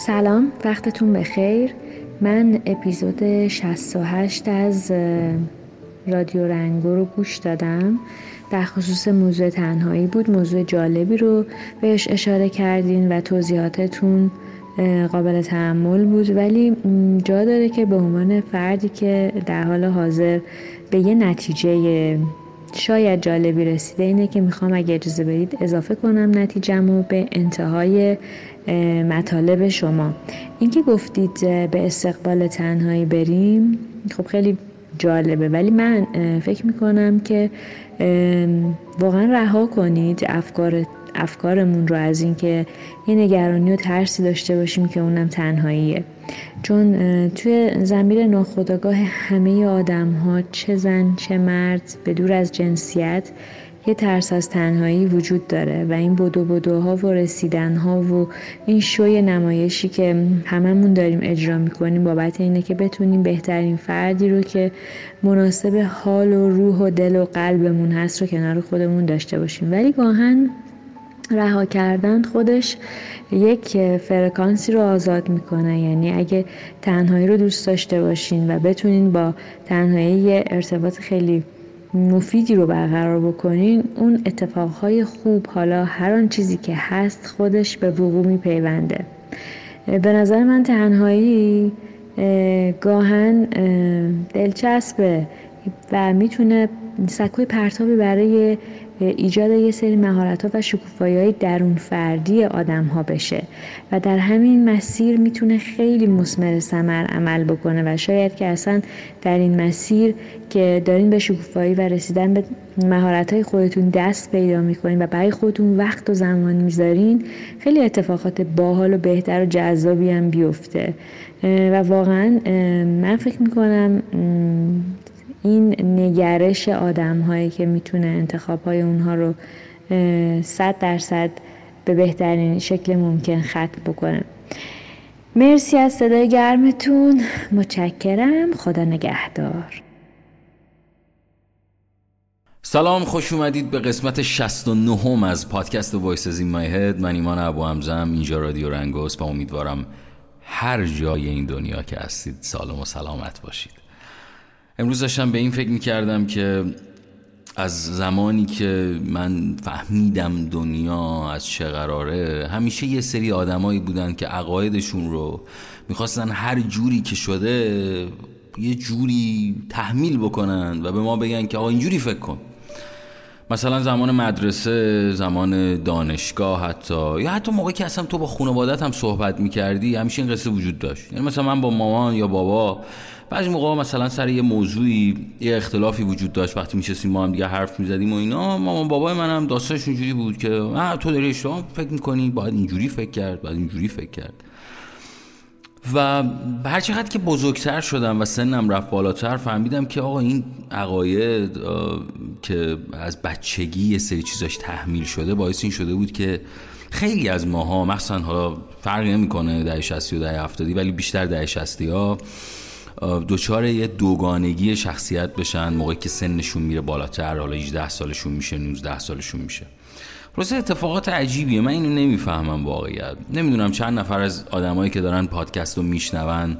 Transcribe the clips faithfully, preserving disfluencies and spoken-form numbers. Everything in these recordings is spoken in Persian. سلام، وقتتون بخیر. من اپیزود شصت و هشت از رادیو رنگو رو گوش دادم. در خصوص موضوع تنهایی بود. موضوع جالبی رو بهش اشاره کردین و توضیحاتتون قابل تأمل بود، ولی جا داره که به عنوان فردی که در حال حاضر به یه نتیجه شاید جالبی رسیده، اینه که میخوام اگه اجازه بدید اضافه کنم نتیجه‌مو به انتهای مطالب شما. این که گفتید به استقبال تنهایی بریم، خب خیلی جالبه، ولی من فکر میکنم که واقعا رها کنید افکار افکارمون رو از این که یه نگرانی و ترسی داشته باشیم که اونم تنهاییه، چون توی ضمیر ناخودآگاه همه آدم ها، چه زن چه مرد، به دور از جنسیت، یه ترس از تنهایی وجود داره و این بدو بدوها و رسیدنها و این شوی نمایشی که هممون داریم اجرا میکنیم بابت اینه که بتونیم بهترین فردی رو که مناسب حال و روح و دل و قلبمون هست رو کنار خودمون داشته باشیم. ولی گاهن رها کردن خودش یک فرکانسی رو آزاد میکنه، یعنی اگه تنهایی رو دوست داشته باشین و بتونین با تنهایی ارتباط خیلی مفیدی رو برقرار بکنین، اون اتفاقهای خوب، حالا هر آن چیزی که هست، خودش به وقوع میپیونده. به نظر من تنهایی گاهن دلچسبه و میتونه سکوی پرتابی برای ایجاد یه سری مهارت‌ها و شکوفایی‌های درون فردی آدم‌ها بشه و در همین مسیر میتونه خیلی مثمر ثمر عمل بکنه و شاید که اصلا در این مسیر که دارین به شکوفایی و رسیدن به مهارت‌های خودتون دست پیدا می‌کنین و برای خودتون وقت و زمان می‌ذارین، خیلی اتفاقات باحال و بهتر و جذابی هم بیفته. و واقعاً من فکر می‌کنم این نگرش آدم هایی که میتونه انتخاب های اونها رو صد درصد به بهترین شکل ممکن ختم بکنه. مرسی از صدای گرمتون، متشکرم، خدا نگهدار. سلام، خوش اومدید به قسمت شصت و نه از پادکست وایسز این مای هد. من ایمان ابو حمزه ام، اینجا رادیو رنگوست و امیدوارم هر جای این دنیا که هستید سالم و سلامت باشید. امروز داشتم به این فکر میکردم که از زمانی که من فهمیدم دنیا از چه قراره، همیشه یه سری آدمایی بودن که عقایدشون رو میخواستن هر جوری که شده یه جوری تحمیل بکنن و به ما بگن که آقا اینجوری فکر کن. مثلا زمان مدرسه، زمان دانشگاه، حتی یا حتی موقعی که اصلا تو با خانوادت هم صحبت میکردی، همیشه این قصه وجود داشت. یعنی مثلا من با مامان یا بابا بعضی موقعا مثلا سر یه موضوعی یه اختلافی وجود داشت، وقتی میشستیم ما هم دیگه حرف میزدیم و اینا، مامان بابای من هم داستانش اینجوری بود که نه تو داری اشتباه فکر میکنی، باید اینجوری فکر کرد، باید اینجوری فکر کرد. و هر چقدر که بزرگتر شدم و سنم رفت بالاتر، فهمیدم که آقا این عقاید که از بچگی یه سری چیزاش تحمیل شده، باعث این شده بود که خیلی از ماها، مخصوصا حالا فرقی نمیکنه دهه شصت و دهه هفتاد، ولی بیشتر دهه شصتیا، دوچار یه دوگانگی شخصیت بشن موقعی که سنشون میره بالاتر، حالا هجده سالشون میشه، نوزده سالشون میشه. روز اتفاقات عجیبیه، من اینو نمیفهمم واقعیت. نمیدونم چند نفر از آدمایی که دارن پادکست رو میشنون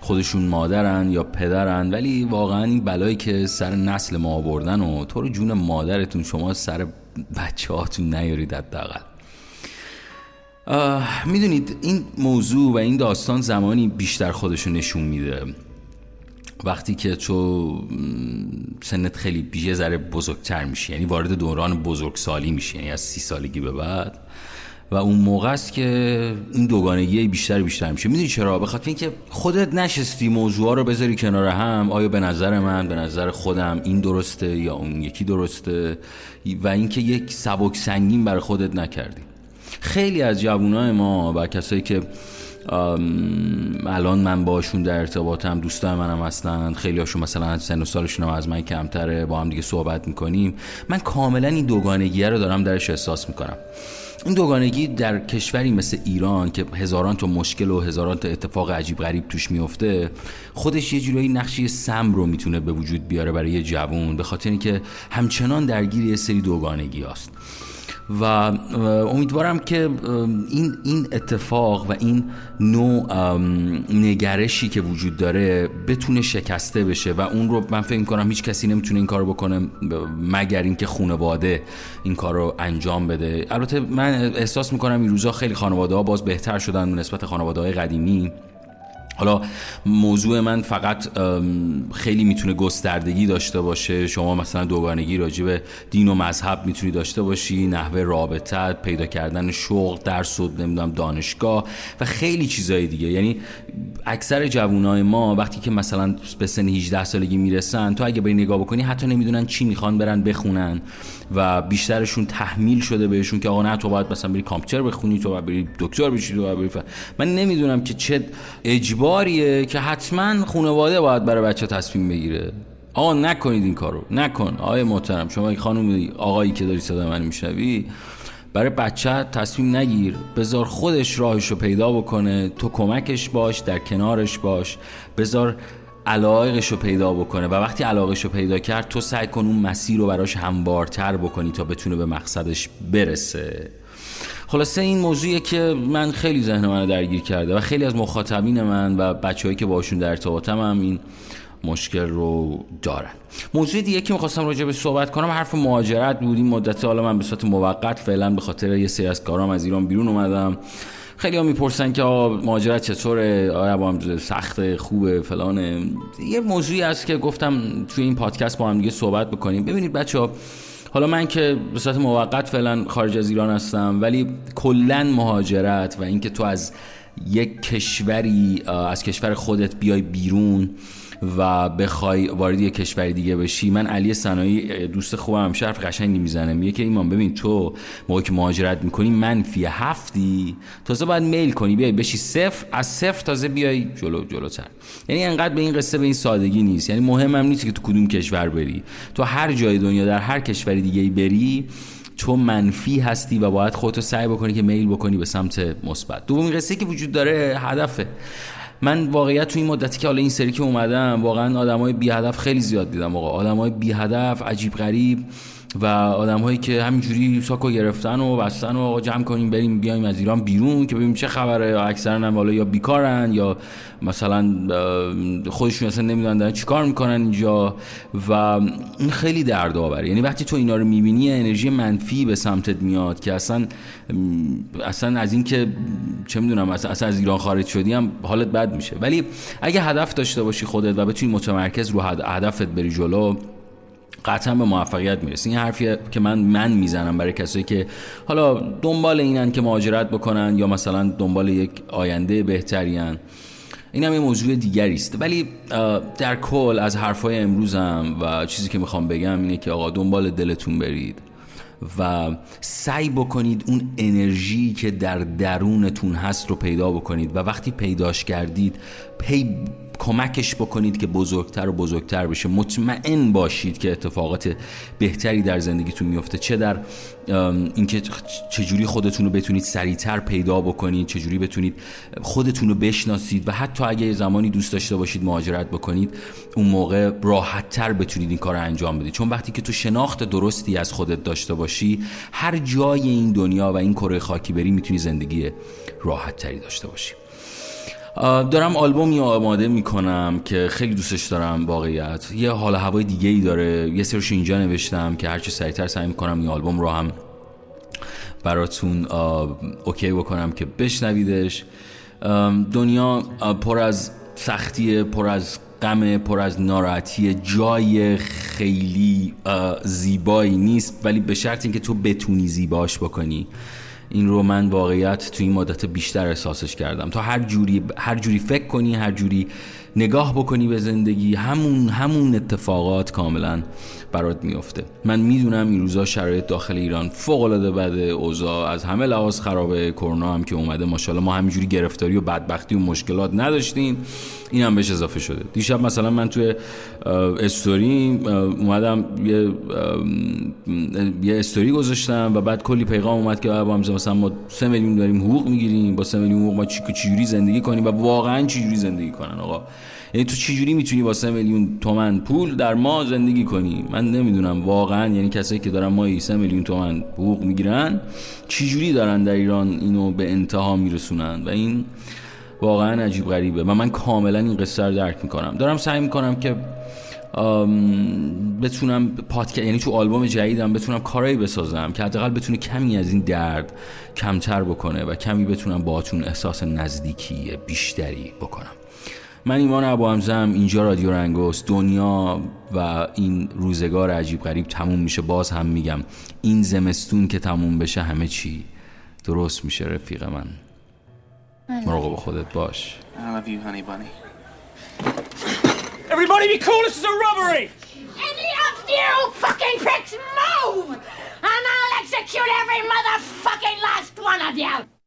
خودشون مادرن یا پدرن، ولی واقعا این بلایی که سر نسل ما آوردن و تو رو جون مادرتون شما سر بچه‌هاتون نیارید حداقل. میدونید این موضوع و این داستان زمانی بیشتر خودشو نشون میده وقتی که تو سنت خیلی بیجه ذره بزرگتر میشه، یعنی وارد دوران بزرگسالی میشه، یعنی از سی سالگی به بعد، و اون موقع است که این دوگانگی بیشتر بیشتر میشه. میدونی چرا؟ به خاطر اینکه خودت نشستی موضوعا رو بذاری کنار هم، آیا به نظر من، به نظر خودم این درسته یا اون یکی درسته، و اینکه یک سبک سنگین برای خودت نکردی. خیلی از جوانای ما و کسایی که الان من باشون در ارتباطم، دوستان منم هستن، خیلی هاشون مثلا سن و سالشون هم از من کمتره، با هم دیگه صحبت میکنیم، من کاملا این دوگانگی رو دارم درش احساس میکنم. این دوگانگی در کشوری مثل ایران که هزاران تا مشکل و هزاران تا اتفاق عجیب غریب توش میفته، خودش یه جورایی نقشی سم رو میتونه به وجود بیاره برای یه جوان، به خاطر اینکه همچنان درگیر یه سری دوگانگی هست. و امیدوارم که این این اتفاق و این نوع نگرشی که وجود داره بتونه شکسته بشه و اون رو من فکر می‌کنم هیچ کسی نمیتونه این کارو بکنه مگر اینکه خانواده این کارو انجام بده. البته من احساس می‌کنم این روزا خیلی خانواده‌ها باز بهتر شدن نسبت خانواده‌های قدیمی. حالا موضوع من فقط خیلی میتونه گستردگی داشته باشه، شما مثلا دوگانگی راجع به دین و مذهب میتونی داشته باشی، نحوه رابطت، پیدا کردن شغل، درس و نمیدونم دانشگاه و خیلی چیزای دیگه. یعنی اکثر جوانای ما وقتی که مثلا به سن هجده سالگی میرسن، تو اگه بری نگاه بکنی حتی نمیدونن چی میخوان برن بخونن و بیشترشون تحمیل شده بهشون که آقا نه تو باید مثلا بری کامپیوتر بخونی، تو باید بری دکتر بشی، تو باید بری ف... من نمیدونم که چه اجبار باریه که حتما خانواده باید برای بچه تصمیم بگیره. آقا نکنید این کارو، نکن آقای محترم، شما خانم آقایی که داری صدا من میشنوی، برای بچه تصمیم نگیر، بذار خودش راهشو پیدا بکنه، تو کمکش باش، در کنارش باش، بذار علاقه‌شو پیدا بکنه و وقتی علاقه‌شو پیدا کرد تو سعی کن اون مسیر رو براش هموارتر بکنی تا بتونه به مقصدش برسه. خلاصه این موضوعیه که من خیلی ذهن منو درگیر کرده و خیلی از مخاطبین من و بچه‌هایی که باشون در ارتباطم هم این مشکل رو دارن. موضوع دیگه که می‌خواستم راجع به صحبت کنم حرف مهاجرت بود. این مدت حالا من به صورت موقت فعلا به خاطر یه سری از کارام از ایران بیرون اومدم. خیلی ها میپرسن که مهاجرت چطوره، آیا با هم سخت خوبه فلانه. یه موضوعی هست که گفتم توی این پادکست با هم دیگه صحبت بکنیم. ببینید بچه‌ها، حالا من که به صورت موقت فعلا خارج از ایران هستم، ولی کلا مهاجرت و اینکه تو از یک کشوری، از کشور خودت بیای بیرون و بخوای وارد یک کشور دیگه بشی، من علی صنایی دوست خوبم شرف قشنگی میزنه، میگه که ایمان ببین تو موقعی که مهاجرت میکنی منفی هفتی، تازه باید میل کنی بیای بشی صفر، از صفر تازه بیای جلو جلوتر. یعنی انقدر به این قصه به این سادگی نیست. یعنی مهم هم نیست که تو کدوم کشور بری، تو هر جای دنیا در هر کشور دیگه بری تو منفی هستی و باید خودتو سعی بکنی که میل بکنی به سمت مثبت. دومین قصه که وجود داره هدفه. من واقعیت تو این مدتی که حالا این سری که اومدم، واقعا آدمای بی هدف خیلی زیاد دیدم. آقا آدمای بی هدف عجیب غریب و آدمایی که همینجوری ساکو گرفتن و بستن و آقا جمع کنیم بریم بیایم از ایران بیرون که ببینیم چه خبره. اکثرا هم حالا یا بیکارن یا مثلا خودشون اصلا نمیدونن دارن چیکار میکنن اینجا و این خیلی دردآوره. یعنی وقتی تو اینا رو میبینی انرژی منفی به سمتت میاد که اصلا اصلا از این که چه میدونم اصلا از ایران خارج شدی هم حالت بد میشه. ولی اگه هدف داشته باشی خودت و بتونی متمرکز رو هدفت بری جلو، قطعا به موفقیت میرسی. این حرفیه که من من میزنم برای کسایی که حالا دنبال اینن که مهاجرت بکنن یا مثلا دنبال یک آینده بهترین. این هم یه موضوع دیگری است. ولی در کل از حرفای امروزم و چیزی که میخوام بگم اینه که آقا دنبال دلتون برید و سعی بکنید اون انرژی که در درونتون هست رو پیدا بکنید و وقتی پیداش کردید پی کمکش بکنید که بزرگتر و بزرگتر بشه. مطمئن باشید که اتفاقات بهتری در زندگیتون میفته، چه در اینکه چجوری خودتون رو بتونید سریعتر پیدا بکنید، چجوری بتونید خودتون رو بشناسید و حتی اگه زمانی دوست داشته باشید مهاجرت بکنید اون موقع راحت‌تر بتونید این کار رو انجام بدید. چون وقتی که تو شناخت درستی از خودت داشته باشی، هر جای این دنیا و این کره خاکی بری میتونی زندگی راحت‌تری داشته باشی. دارم آلبومی آماده میکنم که خیلی دوستش دارم. واقعیت یه حال هوای دیگه ای داره، یه سرش اینجا نوشتم که هرچی سریعتر سعی میکنم این آلبوم رو هم براتون اوکی بکنم که بشنویدش. دنیا پر از سختیه، پر از غمه، پر از ناراحتیه، جای خیلی زیبایی نیست، ولی به شرط اینکه تو بتونی زیباش بکنی. این رو من واقعیت تو این مدت بیشتر احساسش کردم. تا هر جوری هر جوری فکر کنی، هر جوری نگاه بکنی به زندگی، همون همون اتفاقات کاملا برات میفته. من میدونم این روزا شرایط داخل ایران فوق العاده بده، اوضاع از همه لحاظ خرابه، کرونا هم که اومده ماشاءالله ما همینجوری گرفتاری و بدبختی و مشکلات نداشتیم، این هم بهش اضافه شده. دیشب مثلا من توی استوری اومدم یه یه استوری گذاشتم و بعد کلی پیغام اومد که آقا مثلا ما سه میلیون داریم حقوق میگیریم، با سه میلیون حقوق ما چی چجوری زندگی کنیم و واقعا چجوری زندگی کنن. آقا یعنی تو چجوری میتونی با سه میلیون تومان پول در ماه زندگی کنی؟ من نمیدونم واقعا، یعنی کسایی که دارن ماهی سه میلیون تومان حقوق میگیرن چجوری دارن در ایران اینو به انتها میرسونن؟ و این واقعا عجیب غریبه و من کاملا این قصه رو درک میکنم. دارم سعی میکنم که ام بتونم پادکست، یعنی تو آلبوم جدیدم بتونم کارایی بسازم که حداقل بتونه کمی از این درد کمتر بکنه و کمی بتونم باهاتون احساس نزدیکی بیشتری بکنم. من ایمان ابو حمزه ام، اینجا رادیو رنگوست. دنیا و این روزگار عجیب غریب تموم میشه، باز هم میگم این زمستون که تموم بشه همه چی درست میشه رفیق من. مراقب خودت باش. I love you honey bunny. Everybody be cool, this is a robbery! Any of you fucking pricks move! And I'll execute every motherfucking last one of you!